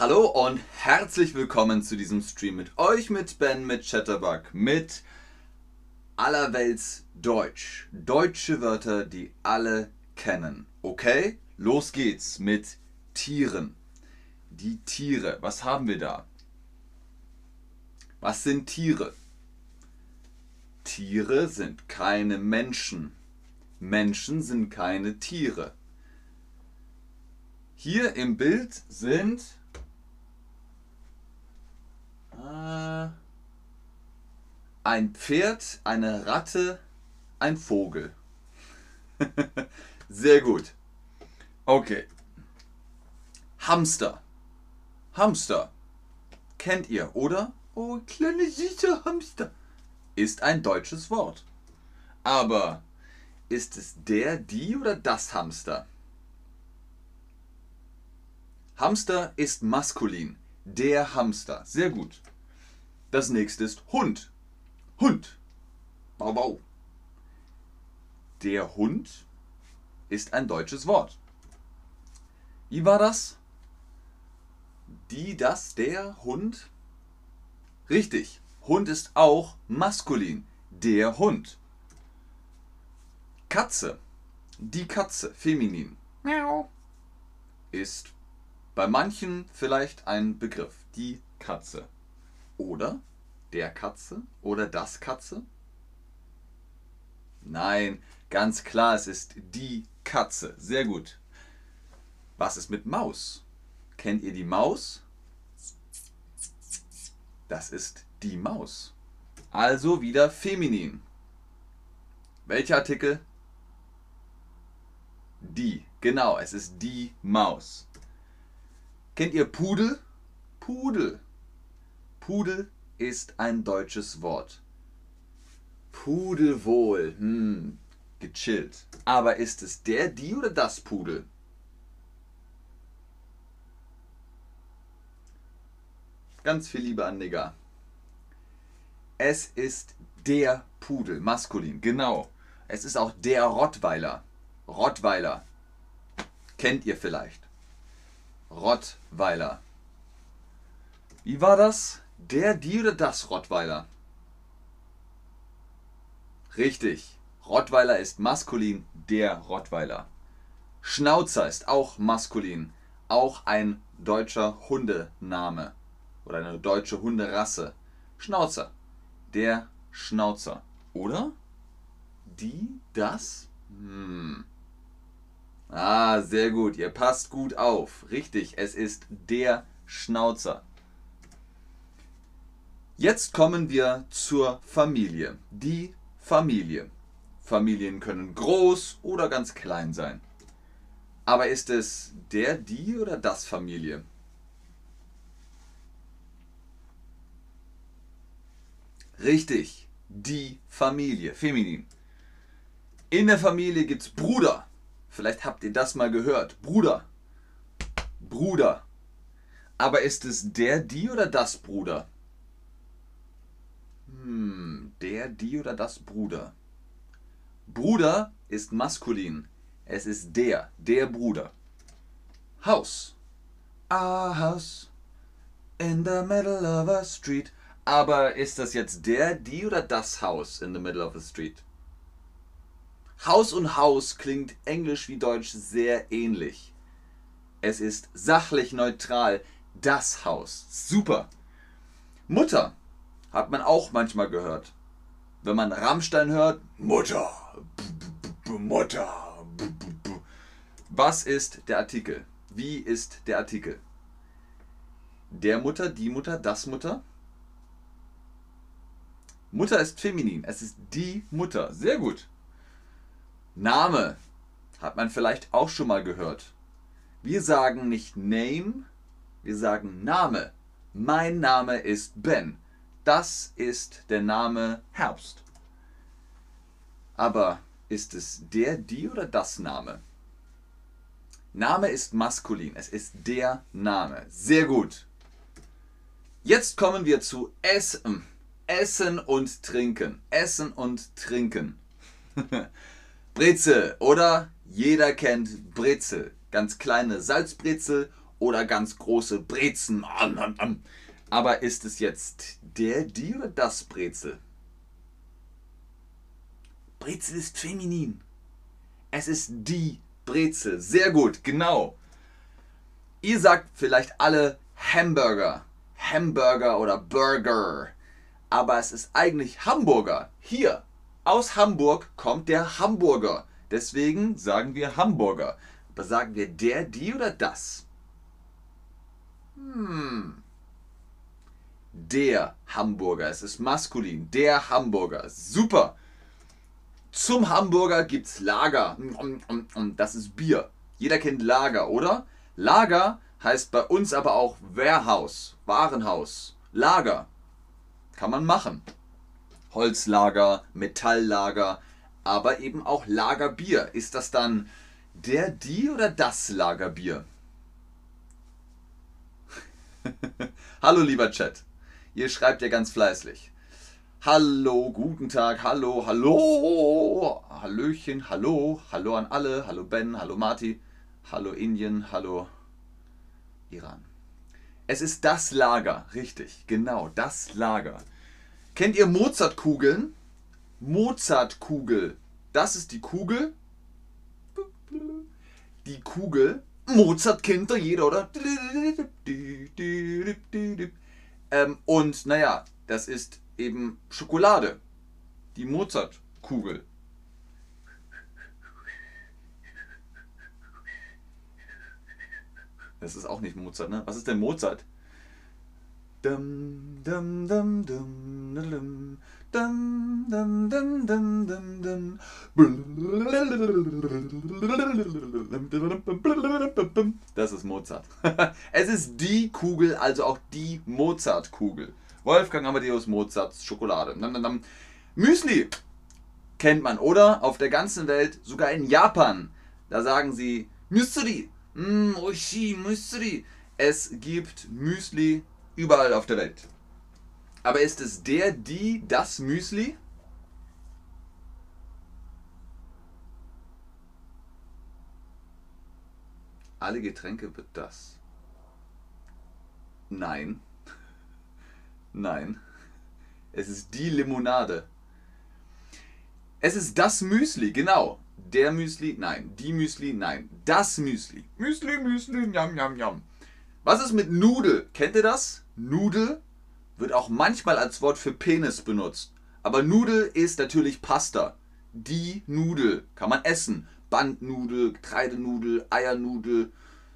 Hallo und herzlich willkommen zu diesem Stream mit euch, mit Ben, mit Chatterbug, mit allerwelts Deutsch. Deutsche Wörter, die alle kennen. Okay, los geht's mit Tieren. Die Tiere, was haben wir da? Was sind Tiere? Tiere sind keine Menschen. Menschen sind keine Tiere. Hier im Bild sind ein Pferd, eine Ratte, ein Vogel. Sehr gut. Okay. Hamster. Hamster. Kennt ihr, oder? Oh, kleine süße Hamster. Ist ein deutsches Wort. Aber ist es der, die oder das Hamster? Hamster ist maskulin. Der Hamster. Sehr gut. Das nächste ist Hund. Hund. Bau, bau. Der Hund ist ein deutsches Wort. Wie war das? Die, das, der, Hund. Richtig. Hund ist auch maskulin. Der Hund. Katze. Die Katze. Feminin. Miau. Ist bei manchen vielleicht ein Begriff, die Katze oder der Katze oder das Katze. Nein, ganz klar, es ist die Katze. Sehr gut. Was ist mit Maus? Kennt ihr die Maus? Das ist die Maus. Also wieder feminin. Welcher Artikel? Die. Genau, es ist die Maus. Kennt ihr Pudel? Pudel. Pudel ist ein deutsches Wort. Pudelwohl. Gechillt. Aber ist es der, die oder das Pudel? Ganz viel Liebe an Digga. Es ist der Pudel. Maskulin. Genau. Es ist auch der Rottweiler. Rottweiler. Kennt ihr vielleicht. Rottweiler. Wie war das? Der, die oder das Rottweiler? Richtig. Rottweiler ist maskulin, der Rottweiler. Schnauzer ist auch maskulin. Auch ein deutscher Hundename. Oder eine deutsche Hunderasse. Schnauzer. Der Schnauzer. Oder? Die, das? Ah, sehr gut. Ihr passt gut auf. Richtig, es ist der Schnauzer. Jetzt kommen wir zur Familie. Die Familie. Familien können groß oder ganz klein sein. Aber ist es der, die oder das Familie? Richtig, die Familie. Feminin. In der Familie gibt es Bruder. Vielleicht habt ihr das mal gehört. Bruder. Bruder. Aber ist es der, die oder das Bruder? Der, die oder das Bruder. Bruder ist maskulin. Es ist der Bruder. Haus. A house in the middle of a street. Aber ist das jetzt der, die oder das Haus in the middle of a street? Haus und Haus klingt Englisch wie Deutsch sehr ähnlich. Es ist sachlich neutral. Das Haus. Super. Mutter hat man auch manchmal gehört. Wenn man Rammstein hört, Mutter. Mutter. Was ist der Artikel? Wie ist der Artikel? Der Mutter, die Mutter, das Mutter? Mutter ist feminin. Es ist die Mutter. Sehr gut. Name hat man vielleicht auch schon mal gehört. Wir sagen nicht Name, wir sagen Name. Mein Name ist Ben. Das ist der Name Herbst. Aber ist es der, die oder das Name? Name ist maskulin. Es ist der Name. Sehr gut. Jetzt kommen wir zu Essen. Essen und Trinken. Essen und Trinken. Brezel, oder? Jeder kennt Brezel. Ganz kleine Salzbrezel oder ganz große Brezen. Aber ist es jetzt der, die oder das Brezel? Brezel ist feminin. Es ist die Brezel. Sehr gut, genau. Ihr sagt vielleicht alle Hamburger. Hamburger oder Burger. Aber es ist eigentlich Hamburger. Hier, aus Hamburg kommt der Hamburger. Deswegen sagen wir Hamburger. Aber sagen wir der, die oder das? Der Hamburger. Es ist maskulin. Der Hamburger. Super. Zum Hamburger gibt's Lager. Das ist Bier. Jeder kennt Lager, oder? Lager heißt bei uns aber auch Warehouse, Warenhaus. Lager. Kann man machen. Holzlager, Metalllager, aber eben auch Lagerbier. Ist das dann der, die oder das Lagerbier? Hallo lieber Chat, ihr schreibt ja ganz fleißig. Hallo, guten Tag, hallo, hallo, hallöchen, hallo, hallo an alle, hallo Ben, hallo Marti, hallo Indien, hallo Iran. Es ist das Lager, richtig, genau, das Lager. Kennt ihr Mozartkugeln? Mozartkugel, das ist die Kugel. Die Kugel. Mozart kennt doch jeder, oder? Und naja, das ist eben Schokolade. Die Mozartkugel. Das ist auch nicht Mozart, ne? Was ist denn Mozart? Das ist Mozart. Es ist die Kugel, also auch die Mozartkugel. Wolfgang Amadeus Mozarts Schokolade. Müsli kennt man, oder? Auf der ganzen Welt, sogar in Japan. Da sagen sie Müsli. Oishi Müsli. Es gibt Müsli überall auf der Welt. Aber ist es der, die, das Müsli? Alle Getränke wird das. Nein. Nein. Es ist die Limonade. Es ist das Müsli, genau. Der Müsli, nein. Die Müsli, nein. Das Müsli. Müsli, Müsli, njam, njam, njam. Was ist mit Nudel? Kennt ihr das? Nudel wird auch manchmal als Wort für Penis benutzt. Aber Nudel ist natürlich Pasta. Die Nudel kann man essen. Bandnudel, Getreidenudel, Eiernudel,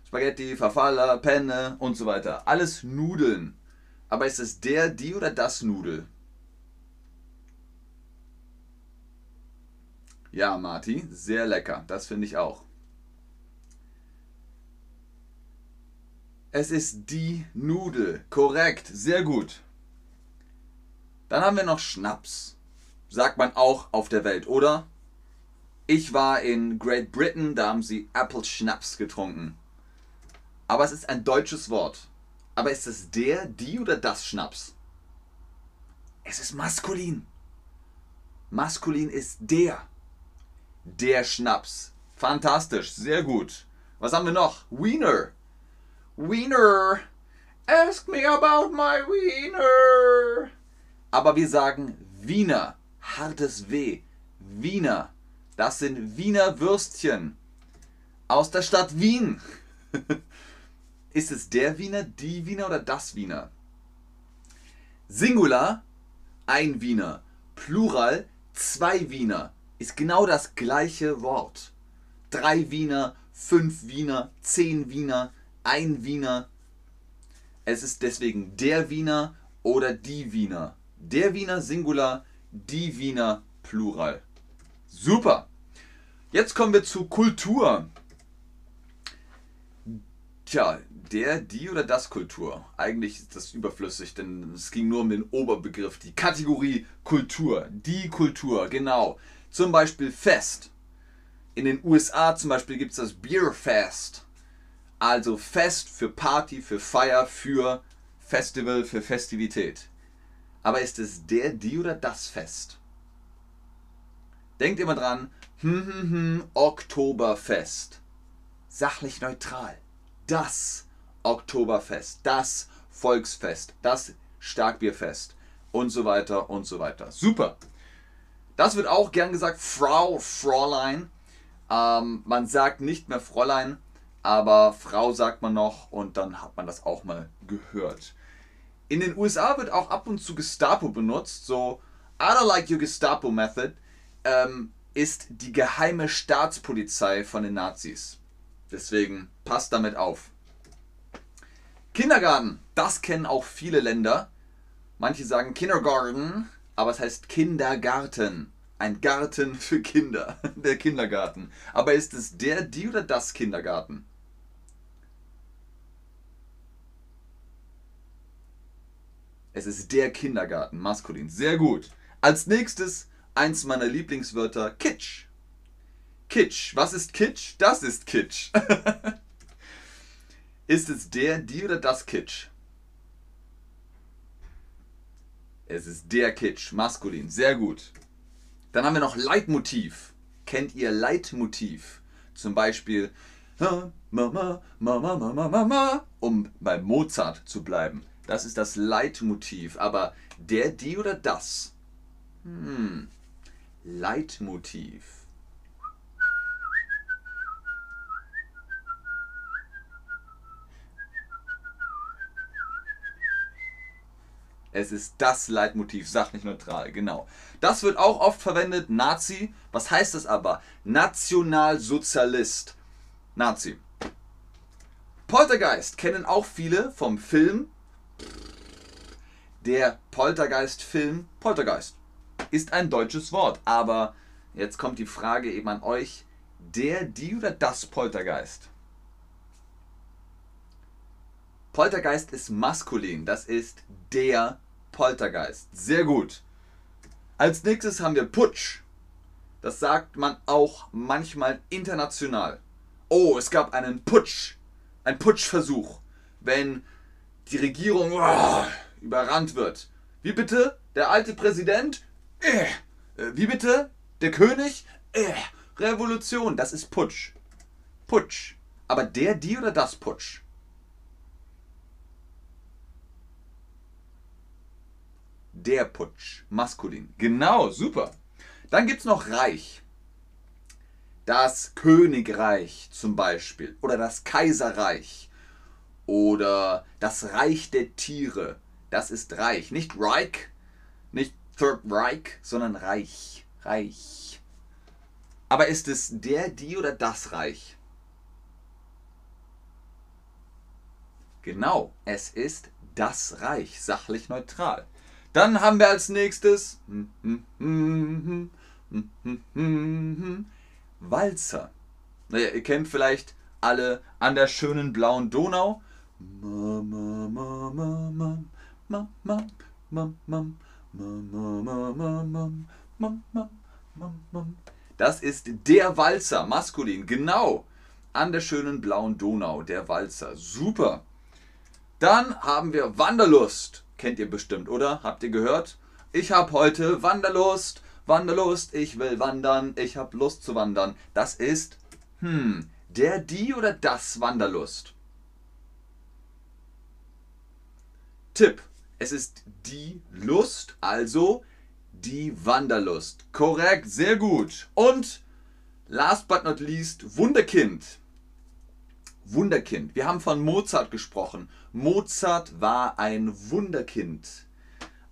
Spaghetti, Farfalla, Penne und so weiter. Alles Nudeln. Aber ist es der, die oder das Nudel? Ja, Marti, sehr lecker. Das finde ich auch. Es ist die Nudel. Korrekt, sehr gut. Dann haben wir noch Schnaps. Sagt man auch auf der Welt, oder? Ich war in Great Britain, da haben sie Apple Schnaps getrunken. Aber es ist ein deutsches Wort. Aber ist es der, die oder das Schnaps? Es ist maskulin. Maskulin ist der. Der Schnaps. Fantastisch, sehr gut. Was haben wir noch? Wiener. Wiener. Ask me about my Wiener. Aber wir sagen Wiener. Hartes W. Wiener. Das sind Wiener Würstchen. Aus der Stadt Wien. Ist es der Wiener, die Wiener oder das Wiener? Singular, ein Wiener. Plural, zwei Wiener. Ist genau das gleiche Wort. 3 Wiener, 5 Wiener, 10 Wiener, 1 Wiener. Es ist deswegen der Wiener oder die Wiener. Der Wiener Singular, die Wiener Plural. Super. Jetzt kommen wir zu Kultur. Tja, der, die oder das Kultur. Eigentlich ist das überflüssig, denn es ging nur um den Oberbegriff. Die Kategorie Kultur. Die Kultur, genau. Zum Beispiel Fest. In den USA zum Beispiel gibt es das Beerfest. Also Fest für Party, für Feier, für Festival, für Festivität. Aber ist es der, die oder das Fest? Denkt immer dran, Oktoberfest. Sachlich neutral. Das Oktoberfest, das Volksfest, das Starkbierfest und so weiter und so weiter. Super. Das wird auch gern gesagt, Frau, Fräulein. Man sagt nicht mehr Fräulein, aber Frau sagt man noch und dann hat man das auch mal gehört. In den USA wird auch ab und zu Gestapo benutzt, so I don't like your Gestapo method, ist die geheime Staatspolizei von den Nazis. Deswegen passt damit auf. Kindergarten, das kennen auch viele Länder. Manche sagen Kindergarten, aber es heißt Kindergarten. Ein Garten für Kinder, der Kindergarten. Aber ist es der, die oder das Kindergarten? Es ist der Kindergarten, maskulin. Sehr gut. Als nächstes eins meiner Lieblingswörter, Kitsch. Kitsch. Was ist Kitsch? Das ist Kitsch. Ist es der, die oder das Kitsch? Es ist der Kitsch, maskulin. Sehr gut. Dann haben wir noch Leitmotiv. Kennt ihr Leitmotiv? Zum Beispiel Mama, Mama, Mama, Mama, um bei Mozart zu bleiben. Das ist das Leitmotiv. Aber der, die oder das? Leitmotiv. Es ist das Leitmotiv, sachlich neutral, genau. Das wird auch oft verwendet, Nazi. Was heißt das aber? Nationalsozialist. Nazi. Poltergeist kennen auch viele vom Film. Der Poltergeist-Film, Poltergeist, ist ein deutsches Wort. Aber jetzt kommt die Frage eben an euch, der, die oder das Poltergeist? Poltergeist ist maskulin, das ist der Poltergeist. Sehr gut. Als nächstes haben wir Putsch. Das sagt man auch manchmal international. Oh, es gab einen Putsch. Ein Putschversuch. Wenn die Regierung überrannt wird. Wie bitte? Der alte Präsident? Wie bitte? Der König? Revolution. Das ist Putsch. Putsch. Aber der, die oder das Putsch? Der Putsch, maskulin. Genau, super. Dann gibt es noch Reich. Das Königreich zum Beispiel. Oder das Kaiserreich. Oder das Reich der Tiere. Das ist Reich. Nicht Reich, nicht Third Reich, sondern Reich. Reich. Aber ist es der, die oder das Reich? Genau, es ist das Reich. Sachlich neutral. Dann haben wir als nächstes Walzer. Naja, ihr kennt vielleicht alle an der schönen blauen Donau. Das ist der Walzer, maskulin, genau. An der schönen blauen Donau, der Walzer, super. Dann haben wir Wanderlust. Kennt ihr bestimmt, oder? Habt ihr gehört? Ich habe heute Wanderlust, Wanderlust, ich will wandern, ich habe Lust zu wandern. Das ist, der, die oder das Wanderlust? Tipp, es ist die Lust, also die Wanderlust. Korrekt, sehr gut. Und last but not least, Wunderkind. Wunderkind. Wir haben von Mozart gesprochen. Mozart war ein Wunderkind.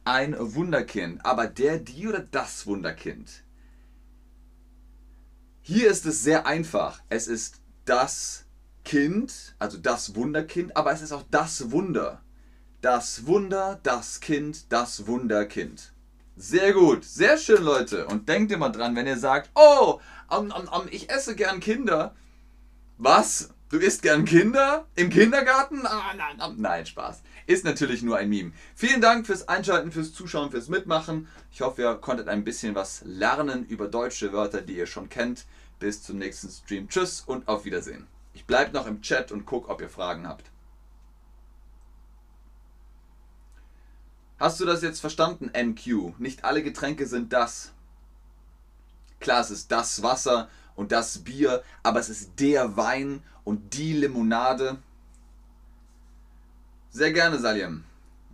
Ein Wunderkind. Aber der, die oder das Wunderkind? Hier ist es sehr einfach. Es ist das Kind, also das Wunderkind, aber es ist auch das Wunder. Das Wunder, das Kind, das Wunderkind. Sehr gut. Sehr schön, Leute. Und denkt immer dran, wenn ihr sagt, oh, ich esse gern Kinder. Was? Du isst gern Kinder? Im Kindergarten? Ah, nein, Spaß. Ist natürlich nur ein Meme. Vielen Dank fürs Einschalten, fürs Zuschauen, fürs Mitmachen. Ich hoffe, ihr konntet ein bisschen was lernen über deutsche Wörter, die ihr schon kennt. Bis zum nächsten Stream. Tschüss und auf Wiedersehen. Ich bleibe noch im Chat und gucke, ob ihr Fragen habt. Hast du das jetzt verstanden, MQ? Nicht alle Getränke sind das. Klar, es ist das Wasser und das Bier, aber es ist der Wein und die Limonade. Sehr gerne, Salim.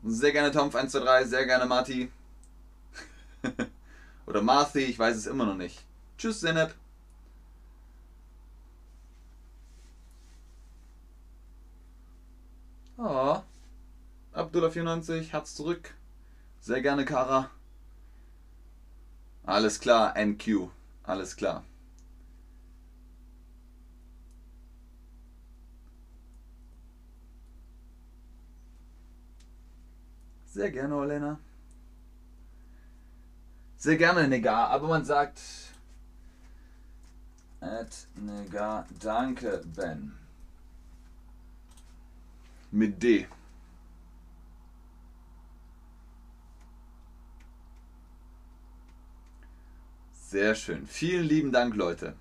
Sehr gerne, Tomf123. Sehr gerne, Marti. Oder Marthi, ich weiß es immer noch nicht. Tschüss, Zeneb. Oh. Abdullah94, Herz zurück. Sehr gerne, Kara. Alles klar, NQ. Alles klar. Sehr gerne, Olena. Sehr gerne, Negar, aber man sagt @Negar, danke, Ben. Mit D. Sehr schön. Vielen lieben Dank, Leute.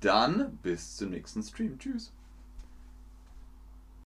Dann bis zum nächsten Stream. Tschüss.